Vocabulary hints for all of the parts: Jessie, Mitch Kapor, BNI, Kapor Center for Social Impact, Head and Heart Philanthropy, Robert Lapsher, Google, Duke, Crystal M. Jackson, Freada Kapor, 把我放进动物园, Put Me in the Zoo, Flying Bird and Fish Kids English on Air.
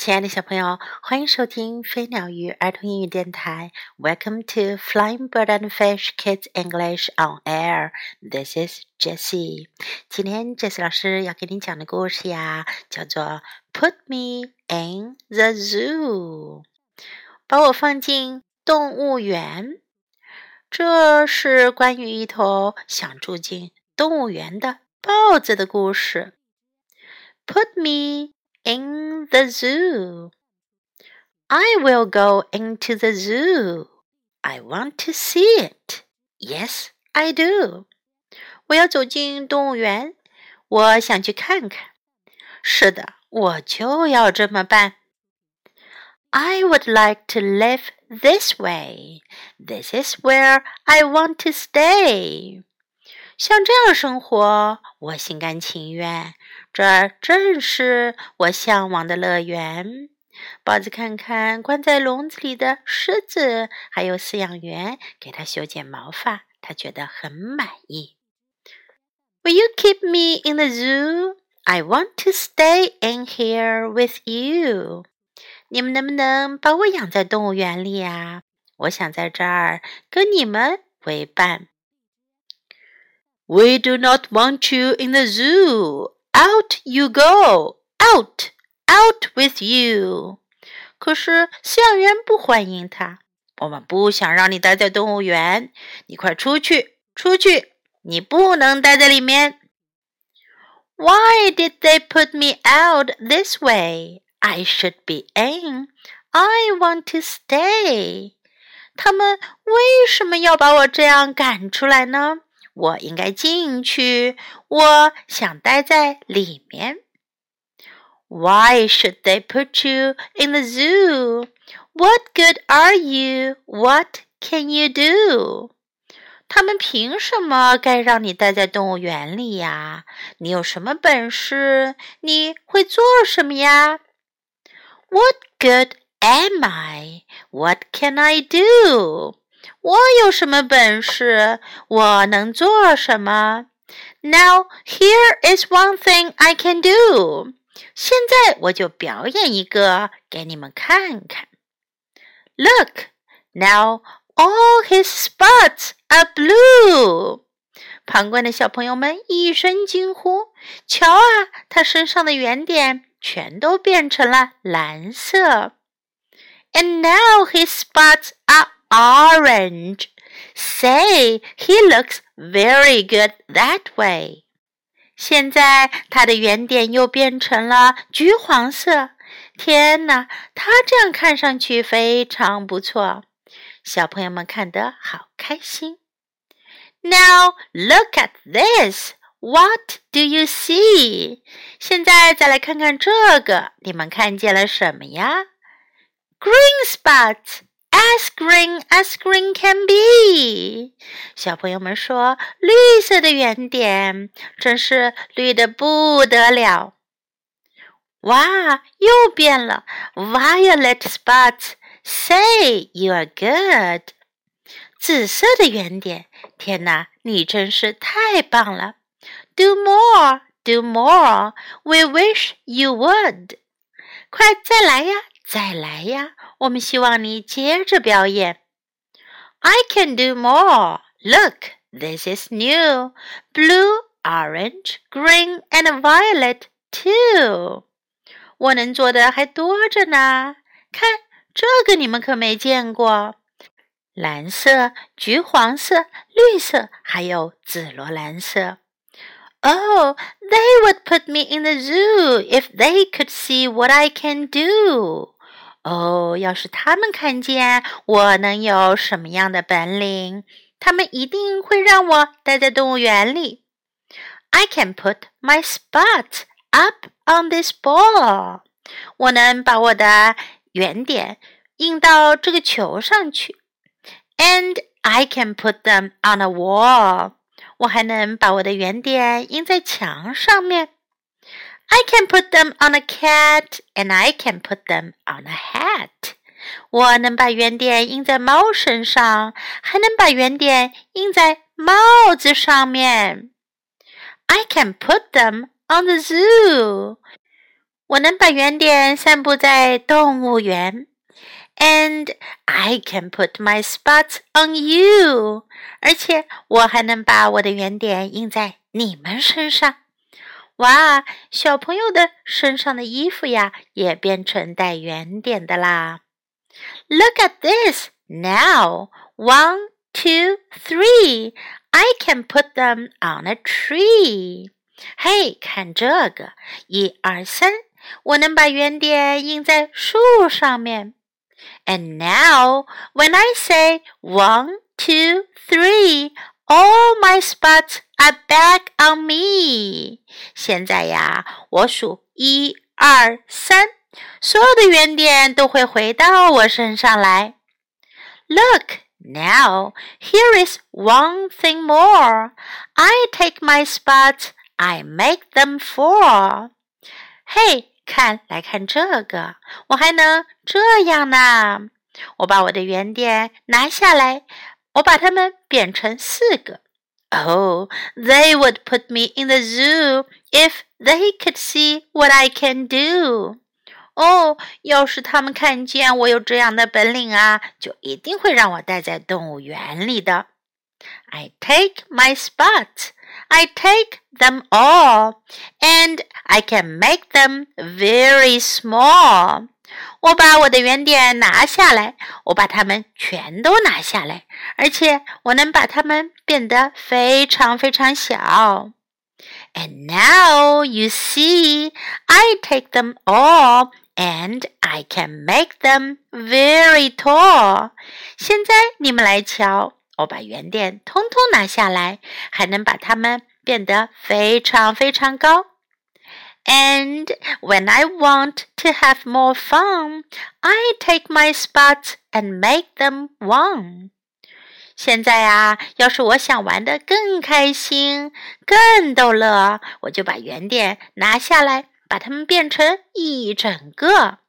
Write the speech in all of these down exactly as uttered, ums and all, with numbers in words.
亲爱的小朋友，欢迎收听飞鸟鱼儿童英语电台。Welcome to Flying Bird and Fish Kids English on Air. This is Jessie. 今天 Jessie 老师要给你讲的故事呀，叫做 Put Me in the Zoo. 把我放进动物园。这是关于一头想住进动物园的豹子的故事。Put me in the zoo. I will go into the zoo. I want to see it. Yes, I do. 我要走进动物园，我想去看看。是的，我就要这么办。I would like to live this way. This is where I want to stay.像这样生活，我心甘情愿。这正是我向往的乐园。豹子看看关在笼子里的狮子，还有饲养员给它修剪毛发，它觉得很满意。Will you keep me in the zoo? I want to stay in here with you. 你们能不能把我养在动物园里啊？我想在这儿跟你们为伴。We do not want you in the zoo. Out you go. Out, out with you. 可是饲养员不欢迎他。我们不想让你待在动物园。你快出去，出去！你不能待在里面。Why did they put me out this way? I should be in. I want to stay. 他们为什么要把我这样赶出来呢？我应该进去，我想待在里面。Why should they put you in the zoo? What good are you? What can you do? 他们凭什么该让你待在动物园里呀？你有什么本事？你会做什么呀？ What good am I? What can I do?我有什么本事？我能做什么？ Now, here is one thing I can do. 现在我就表演一个给你们看看。Look, now all his spots are blue. 旁观的小朋友们一声惊呼，瞧啊，他身上的圆点全都变成了蓝色。And now his spots are orange. Say, he looks very good that way. 现在他的圆点又变成了橘黄色。天哪，他这样看上去非常不错。小朋友们看得好开心。Now, look at this. What do you see? 现在再来看看这个，你们看见了什么呀？ Green spots.As green as green can be. 小朋友们说，绿色的圆点真是绿得不得了。哇，又变了 Violet spots. Say you are good. 紫色的圆点，天哪，你真是太棒了。Do more, do more. We wish you would. 快再来呀，再来呀。我们希望你接着表演。I can do more. Look, this is new. Blue, orange, green, and violet too. 我能做的还多着呢。看，这个你们可没见过。蓝色、橘黄色、绿色，还有紫罗兰色。Oh, they would put me in the zoo if they could see what I can do.哦，要是他们看见我能有什么样的本领，他们一定会让我待在动物园里。I can put my spot up on this ball. 我能把我的圆点印到这个球上去。And I can put them on a wall. 我还能把我的圆点印在墙上面。I can put them on a cat, and I can put them on a hat. 我能把圆点印在猫身上，还能把圆点印在帽子上面。I can put them on the zoo. 我能把圆点散布在动物园。And I can put my spots on you. 而且我还能把我的圆点印在你们身上。哇，小朋友的身上的衣服呀，也变成带圆点的啦。Look at this now. One, two, three. I can put them on a tree. 嘿，看这个，一二三，我能把圆点印在树上面。And now, when I say one, two, three, all my spots are back on me. 现在呀，我数一二三，所有的圆点都会回到我身上来。Look, now, here is one thing more. I take my spots, I make them four. Hey,看来看这个，我还能这样呢。我把我的圆点拿下来，我把它们变成四个。Oh, they would put me in the zoo if they could see what I can do. 哦，要是他们看见我有这样的本领啊，就一定会让我待在动物园里的。I take my spots.I take them all, and I can make them very small. 我把我的圆点拿下来，我把它们全都拿下来，而且我能把它们变得非常非常小。And now you see, I take them all, and I can make them very tall. 现在你们来瞧。我把圆点通通拿下来，还能把它们变得非常非常高。And when I want to have more fun, I take my spots and make them one. 现在啊，要是我想玩得更开心、更逗乐，我就把圆点拿下来，把它们变成一整个。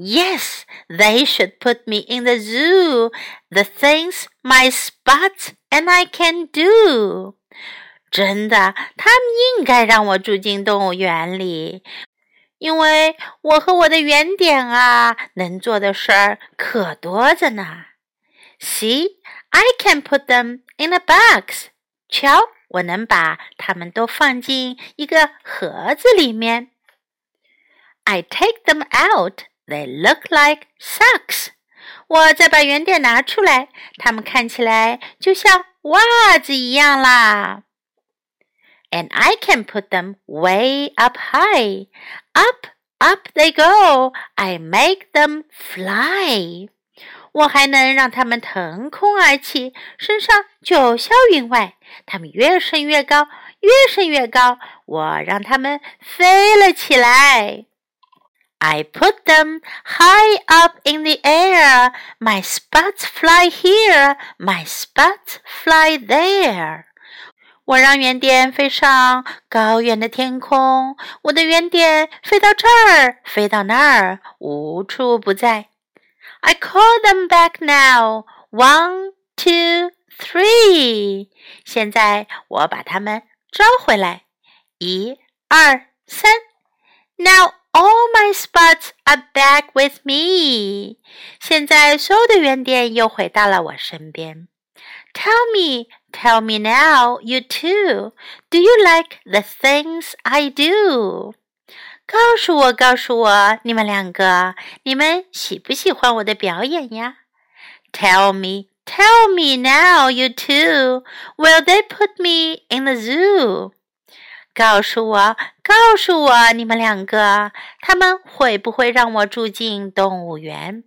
Yes, they should put me in the zoo. The things my spots and I can do. 真的，他们应该让我住进动物园里，因为我和我的圆点啊，能做的事儿可多着呢。See, I can put them in a box. 瞧，我能把它们都放进一个盒子里面。I take them out.They look like socks. 我再把圆点拿出来，它们看起来就像袜子一样啦。And I can put them way up high. Up, up they go. I make them fly. 我还能让它们腾空而起，身上九霄云外。它们越升越高，越升越高，我让它们飞了起来。I put them high up in the air. My spots fly here. My spots fly there. 我让圆点飞上高远的天空，我的圆点飞到这儿，飞到那儿，无处不在。I call them back now. One, two, three. 现在我把它们招回来。一、二、三。Now.All my spots are back with me. 现在所有的圆点又回到了我身边。Tell me, tell me now, you too. Do you like the things I do? 告诉我，告诉我，你们两个，你们喜不喜欢我的表演呀？ Tell me, tell me now, you too. Will they put me in the zoo?告诉我，告诉我，你们两个，他们会不会让我住进动物园？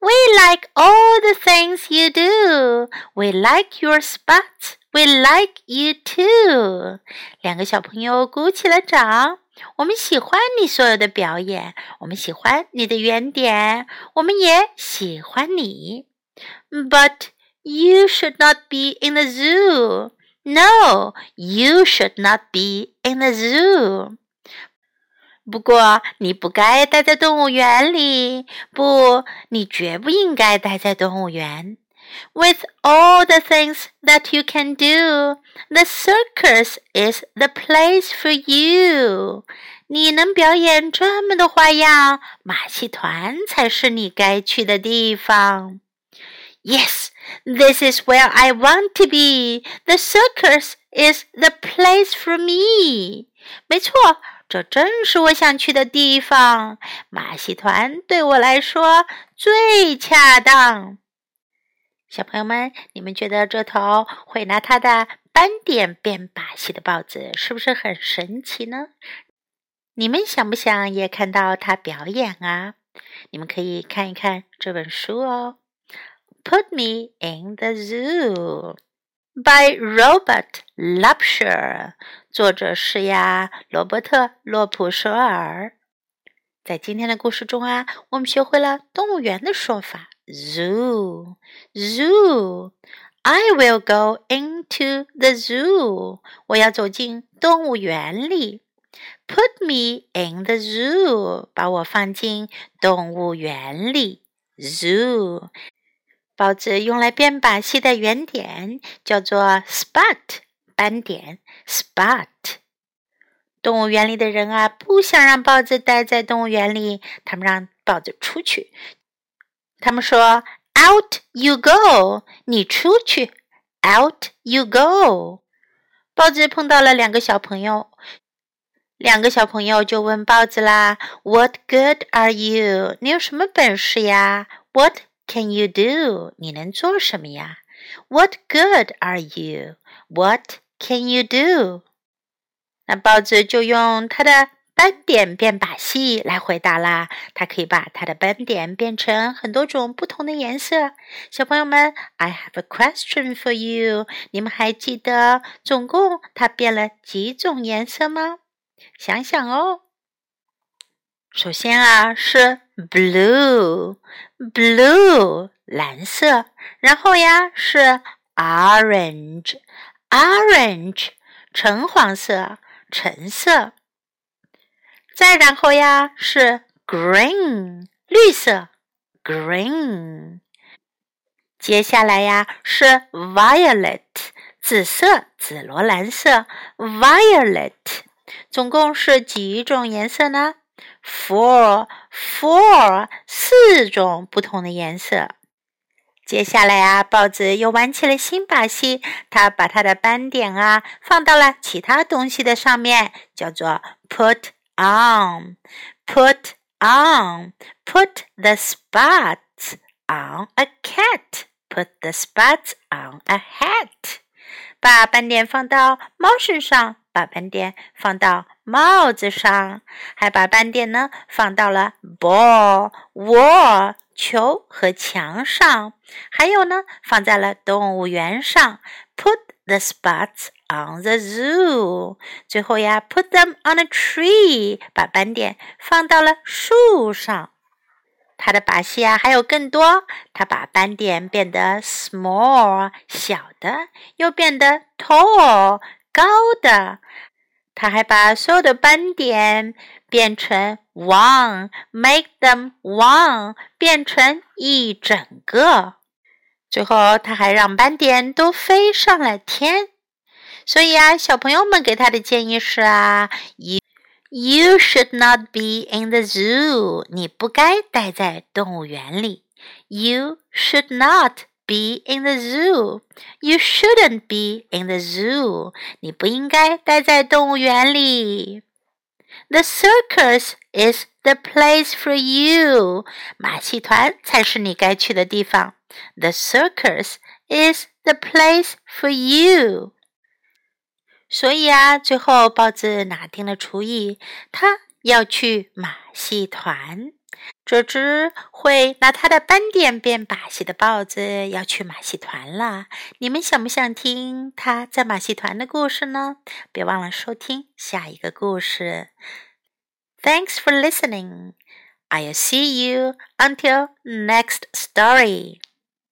We like all the things you do. We like your spots. We like you too. 两个小朋友鼓起了掌。我们喜欢你所有的表演，我们喜欢你的圆点，我们也喜欢你。But you should not be in the zoo.No, you should not be in the zoo. 不过你不该待在动物园里。不，你绝不应该待在动物园。With all the things that you can do, the circus is the place for you. 你能表演这么多花样，马戏团才是你该去的地方。Yes, this is where I want to be. The circus is the place for me. 没错，这正是我想去的地方。马戏团对我来说最恰当。小朋友们，你们觉得这头会拿它的斑点变把戏的豹子是不是很神奇呢？你们想不想也看到它表演啊？你们可以看一看这本书哦。Put Me in the Zoo by Robert Lapsher， 作者是呀罗伯特·洛普舍尔。在今天的故事中啊，我们学会了动物园的说法。Zoo, zoo. I will go into the zoo. 我要走进动物园里。Put me in the zoo. 把我放进动物园里。Zoo. 豹子用来变把戏的原点叫做 spot, 斑点 spot。动物园里的人啊，不想让豹子待在动物园里，他们让豹子出去。他们说 out you go， 你出去 out you go。 豹子碰到了两个小朋友，两个小朋友就问豹子啦， what good are you， 你有什么本事呀？ what can you do， 你能做什么呀？ what good are you， what can you do。 那豹子就用它的斑点变把戏来回答啦，它可以把它的斑点变成很多种不同的颜色。小朋友们 ，I have a question for you。你们还记得总共它变了几种颜色吗？想想哦。首先啊是 blue，blue blue, 蓝色，然后呀是 orange，orange orange, 橙黄色，橙色。再然后呀是 green， 绿色 green。 接下来呀是 violet， 紫色，紫罗兰色 violet。 总共是几种颜色呢？ four four 四种不同的颜色。接下来啊，豹子又玩起了新把戏，它把它的斑点啊放到了其他东西的上面，叫做 put On, put on, put the spots on a cat, put the spots on a hat. 把斑点放到猫身上，把斑点放到帽子上，还把斑点呢放到了 ball, wall, 球和墙上，还有呢放在了动物园上 put the spots on the zoo. 最后呀 put them on a tree. 把斑点放到了树上。它的把戏啊还有更多，它把斑点变得 small 小的，又变得 tall 高的。它还把所有的斑点变成 one, make them one, 变成一整个。最后它还让斑点都飞上了天。所以啊，小朋友们给他的建议是啊 you, you should not be in the zoo. 你不该待在动物园里。You should not be in the zoo. You shouldn't be in the zoo. 你不应该待在动物园里。The circus is the place for you. 马戏团才是你该去的地方。The circus is the place for you.所以啊，最后豹子拿定了主意，它要去马戏团。这只会拿它的斑点变把戏的豹子要去马戏团了。你们想不想听它在马戏团的故事呢？别忘了收听下一个故事。Thanks for listening. I'll see you until next story.